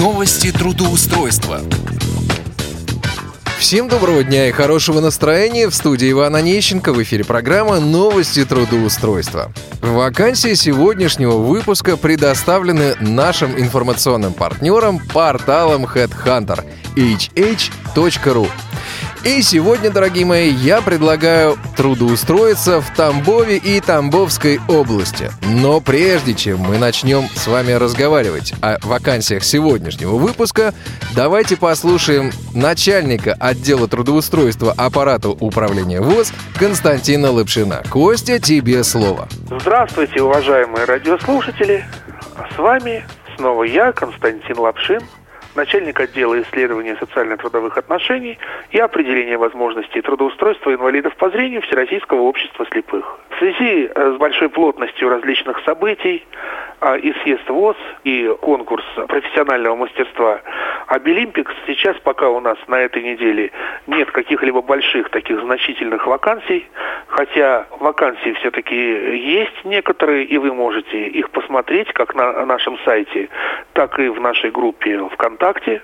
Новости трудоустройства. Всем доброго дня и хорошего настроения. В студии Ивана Нещенко, в эфире программа «Новости трудоустройства». Вакансии сегодняшнего выпуска предоставлены нашим информационным партнерам порталом HeadHunter hh.ru. И сегодня, дорогие мои, я предлагаю трудоустроиться в Тамбове и Тамбовской области. Но прежде чем мы начнем с вами разговаривать о вакансиях сегодняшнего выпуска, давайте послушаем начальника отдела трудоустройства аппарата управления ВОС Константина Лапшина. Костя, тебе слово. Здравствуйте, уважаемые радиослушатели. С вами снова я, Константин Лапшин, начальник отдела исследования социально-трудовых отношений и определения возможностей трудоустройства инвалидов по зрению Всероссийского общества слепых. В связи с большой плотностью различных событий, и съезд ВОС, и конкурс профессионального мастерства «Абилимпикс», сейчас пока у нас на этой неделе нет каких-либо больших таких значительных вакансий, хотя вакансии все-таки есть некоторые, и вы можете их посмотреть как на нашем сайте, так и в нашей группе ВКонтакте.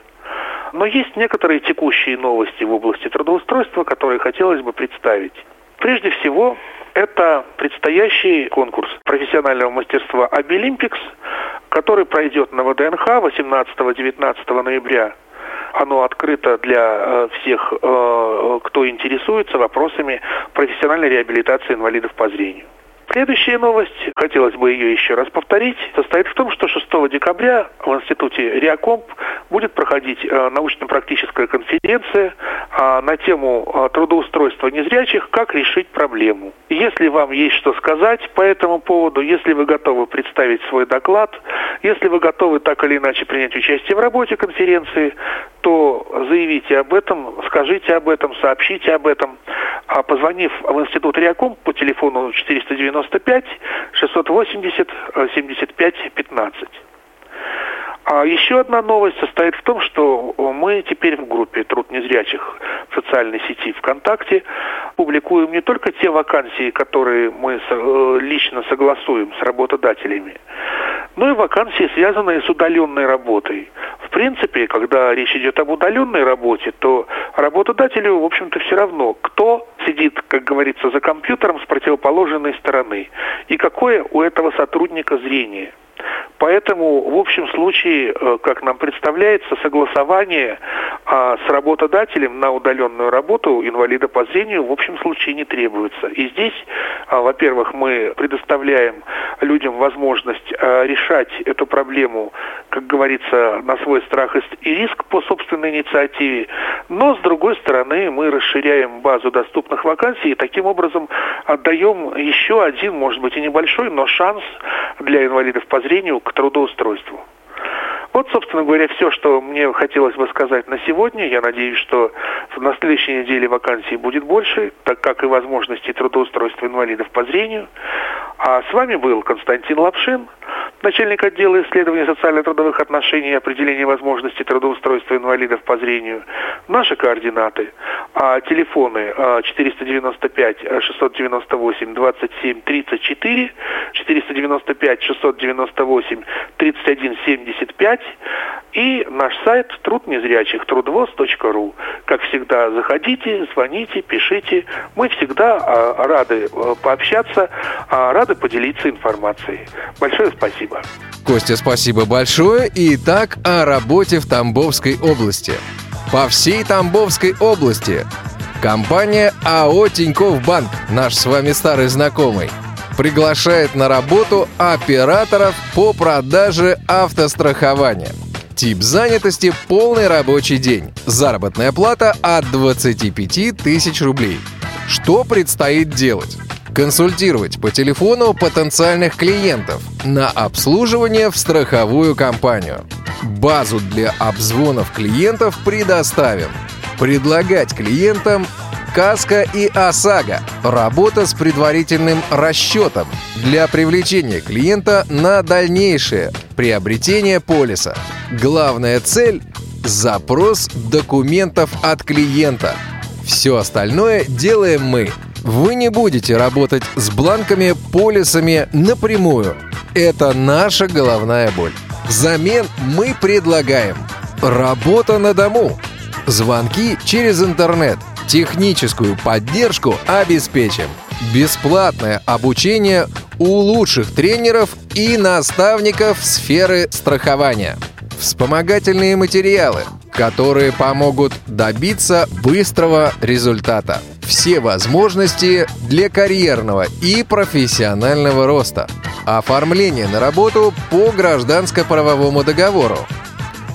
Но есть некоторые текущие новости в области трудоустройства, которые хотелось бы представить. Прежде всего, это предстоящий конкурс профессионального мастерства «Абилимпикс», который пройдет на ВДНХ 18-19 ноября. Оно открыто для всех, кто интересуется вопросами профессиональной реабилитации инвалидов по зрению. Следующая новость, хотелось бы ее еще раз повторить, состоит в том, что 6 декабря в институте РИАКОМП будет проходить научно-практическая конференция на тему трудоустройства незрячих, как решить проблему. Если вам есть что сказать по этому поводу, если вы готовы представить свой доклад, если вы готовы так или иначе принять участие в работе конференции, то заявите об этом, скажите об этом, сообщите об этом, позвонив в институт РИАКОМП по телефону 495-680-75-15. А еще одна новость состоит в том, что мы теперь в группе «Труд незрячих» в социальной сети ВКонтакте публикуем не только те вакансии, которые мы лично согласуем с работодателями, но и вакансии, связанные с удаленной работой. В принципе, когда речь идет об удаленной работе, то работодателю, в общем-то, все равно, кто сидит, как говорится, за компьютером с противоположной стороны и какое у этого сотрудника зрение. Поэтому, в общем случае, как нам представляется, согласование с работодателем на удаленную работу инвалида по зрению в общем случае не требуется. И здесь, во-первых, мы предоставляем людям возможность решать эту проблему, как говорится, на свой страх и риск по собственной инициативе. Но, с другой стороны, мы расширяем базу доступных вакансий и таким образом отдаем еще один, может быть, и небольшой, но шанс для инвалидов по зрению к трудоустройству. Вот, собственно говоря, все, что мне хотелось бы сказать на сегодня. Я надеюсь, что на следующей неделе вакансий будет больше, так как и возможностей трудоустройства инвалидов по зрению. А с вами был Константин Лапшин, начальник отдела исследований социально-трудовых отношений и определения возможностей трудоустройства инвалидов по зрению. Наши координаты. Телефоны 495-698-27-34, 495-698-31-75 и наш сайт труд незрячих трудвос.ру. Как всегда, заходите, звоните, пишите. Мы всегда рады пообщаться, рады поделиться информацией. Большое спасибо. Костя, спасибо большое. Итак, о работе в Тамбовской области. По всей Тамбовской области компания АО «Тиньков Банк», наш с вами старый знакомый, приглашает на работу операторов по продаже автострахования. Тип занятости – полный рабочий день. Заработная плата от 25 тысяч рублей. Что предстоит делать? Консультировать по телефону потенциальных клиентов на обслуживание в страховую компанию. Базу для обзвонов клиентов предоставим. Предлагать клиентам КАСКО и ОСАГО. Работа с предварительным расчетом для привлечения клиента на дальнейшее приобретение полиса. Главная цель – запрос документов от клиента. Все остальное делаем мы. Вы не будете работать с бланками, полисами напрямую. Это наша головная боль. Взамен мы предлагаем работа на дому, звонки через интернет, техническую поддержку обеспечим, бесплатное обучение у лучших тренеров и наставников сферы страхования, вспомогательные материалы, которые помогут добиться быстрого результата. Все возможности для карьерного и профессионального роста. Оформление на работу по гражданско-правовому договору.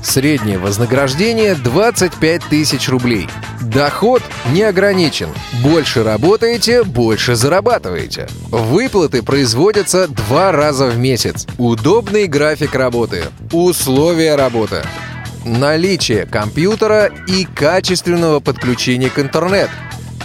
Среднее вознаграждение 25 тысяч рублей. Доход не ограничен. Больше работаете, больше зарабатываете. Выплаты производятся 2 раза в месяц. Удобный график работы. Условия работы. Наличие компьютера и качественного подключения к интернету.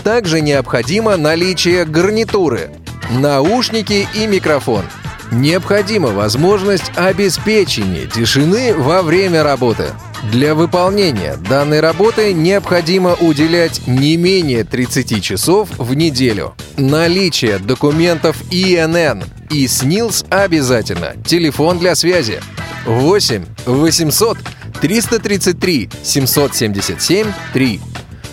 Также необходимо наличие гарнитуры, наушники и микрофон. Необходима возможность обеспечения тишины во время работы. Для выполнения данной работы необходимо уделять не менее 30 часов в неделю. Наличие документов ИНН и СНИЛС обязательно. Телефон для связи 8 800 333 777 3.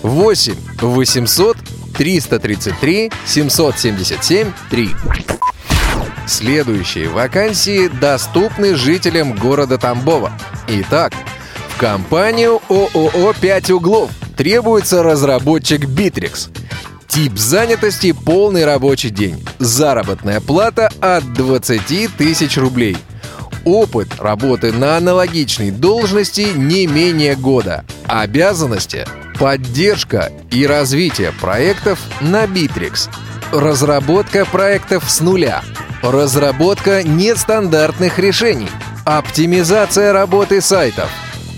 8 800 333 777 3. Следующие вакансии доступны жителям города Тамбова. Итак, в компанию ООО «Пять углов» требуется разработчик «Битрикс». Тип занятости – полный рабочий день. Заработная плата от 20 тысяч рублей. Опыт работы на аналогичной должности не менее года. Обязанности – поддержка и развитие проектов на Битрикс. Разработка проектов с нуля. Разработка нестандартных решений. Оптимизация работы сайтов.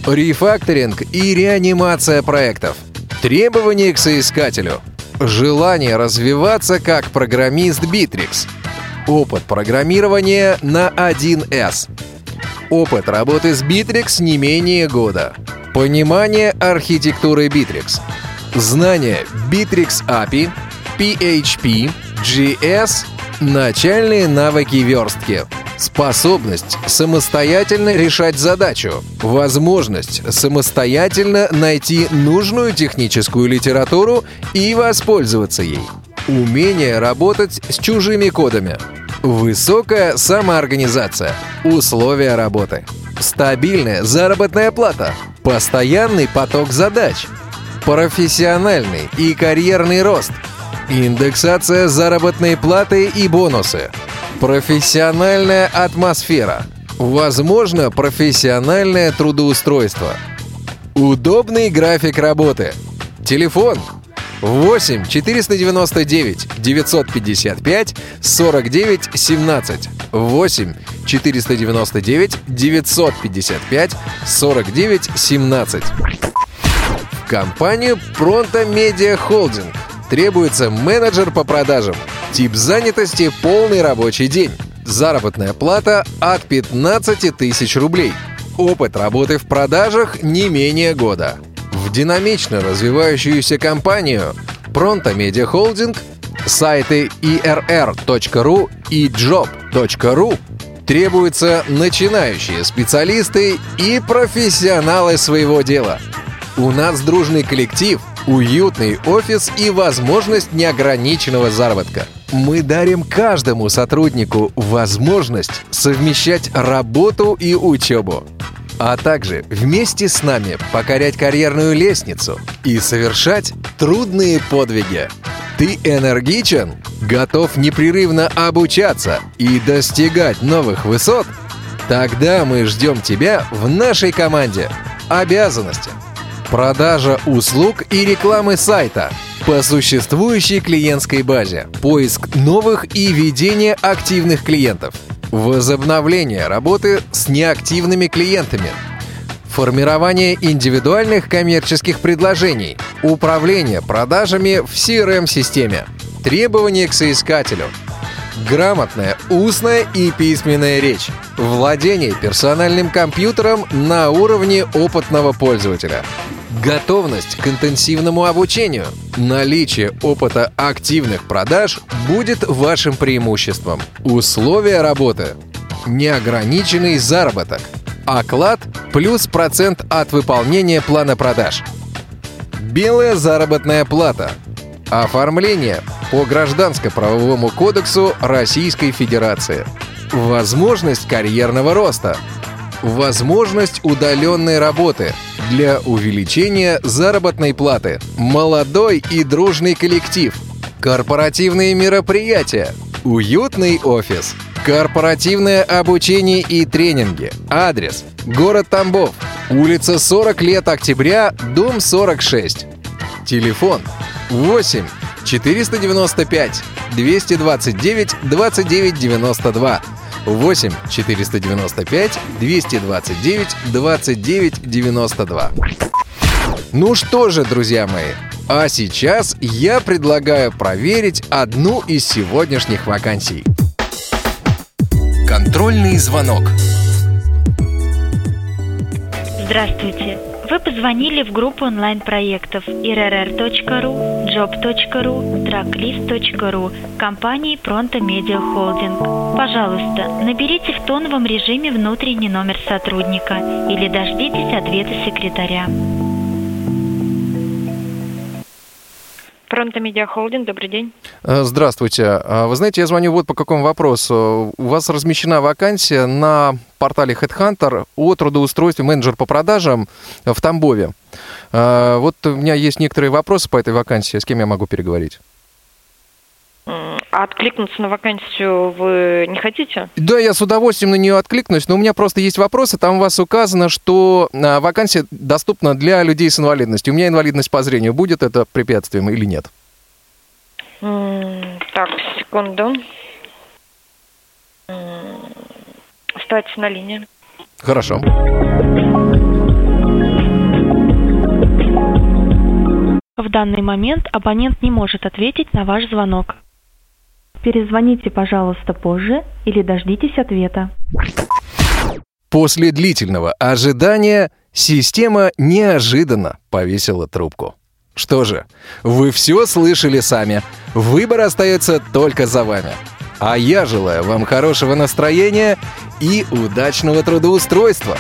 Рефакторинг и реанимация проектов. Требования к соискателю. Желание развиваться как программист Битрикс. Опыт программирования на 1С. Опыт работы с Битрикс не менее года. Понимание архитектуры Битрикс. Знание Битрикс API, PHP, JS, начальные навыки верстки. Способность самостоятельно решать задачу. Возможность самостоятельно найти нужную техническую литературу и воспользоваться ей. Умение работать с чужими кодами. Высокая самоорганизация. Условия работы. Стабильная заработная плата. Постоянный поток задач. Профессиональный и карьерный рост. Индексация заработной платы и бонусы. Профессиональная атмосфера. Возможно, профессиональное трудоустройство. Удобный график работы. Телефон 8 499 955 49 17. 8 499 955 49 17. В компанию Pronto Media Holding требуется менеджер по продажам. Тип занятости – полный рабочий день. Заработная плата от 15 тысяч рублей. Опыт работы в продажах не менее года. В динамично развивающуюся компанию Pronto Media Holding, сайты irr.ru и job.ru требуются начинающие специалисты и профессионалы своего дела. У нас дружный коллектив, уютный офис и возможность неограниченного заработка. Мы дарим каждому сотруднику возможность совмещать работу и учебу, а также вместе с нами покорять карьерную лестницу и совершать трудные подвиги. Ты энергичен? Готов непрерывно обучаться и достигать новых высот? Тогда мы ждем тебя в нашей команде. Обязанности. Продажа услуг и рекламы сайта по существующей клиентской базе. Поиск новых и ведение активных клиентов. Возобновление работы с неактивными клиентами. Формирование индивидуальных коммерческих предложений. Управление продажами в CRM-системе. Требования к соискателю. Грамотная устная и письменная речь. Владение персональным компьютером на уровне опытного пользователя. Готовность к интенсивному обучению. Наличие опыта активных продаж будет вашим преимуществом. Условия работы. Неограниченный заработок. оклад плюс процент от выполнения плана продаж. Белая заработная плата. Оформление по Гражданско-правовому кодексу Российской Федерации. Возможность карьерного роста. Возможность удаленной работы для увеличения заработной платы. Молодой и дружный коллектив. Корпоративные мероприятия. Уютный офис. Корпоративное обучение и тренинги. Адрес: город Тамбов, улица 40 лет октября, дом 46. Телефон 8-495-229-2992. 8-495-229-2992. Ну что же, друзья мои, а сейчас я предлагаю проверить одну из сегодняшних вакансий. Контрольный звонок. Здравствуйте. Вы позвонили в группу онлайн-проектов irr.ru, job.ru, tracklist.ru компании Pronto Media Holding. Пожалуйста, наберите в тоновом режиме внутренний номер сотрудника или дождитесь ответа секретаря. Pronto Media Holding, добрый день. Здравствуйте. Вы знаете, я звоню вот по какому вопросу. У вас размещена вакансия на портале HeadHunter о трудоустройстве менеджер по продажам в Тамбове. Вот у меня есть некоторые вопросы по этой вакансии. С кем я могу переговорить? А откликнуться на вакансию вы не хотите? Да, я с удовольствием на нее откликнусь, но у меня просто есть вопросы. Там у вас указано, что вакансия доступна для людей с инвалидностью. У меня инвалидность по зрению. Будет это препятствием или нет? Так, секунду. Оставайтесь на линии. Хорошо. В данный момент абонент не может ответить на ваш звонок. Перезвоните, пожалуйста, позже или дождитесь ответа. После длительного ожидания система неожиданно повесила трубку. Что же, вы все слышали сами. Выбор остается только за вами. А я желаю вам хорошего настроения и удачного трудоустройства.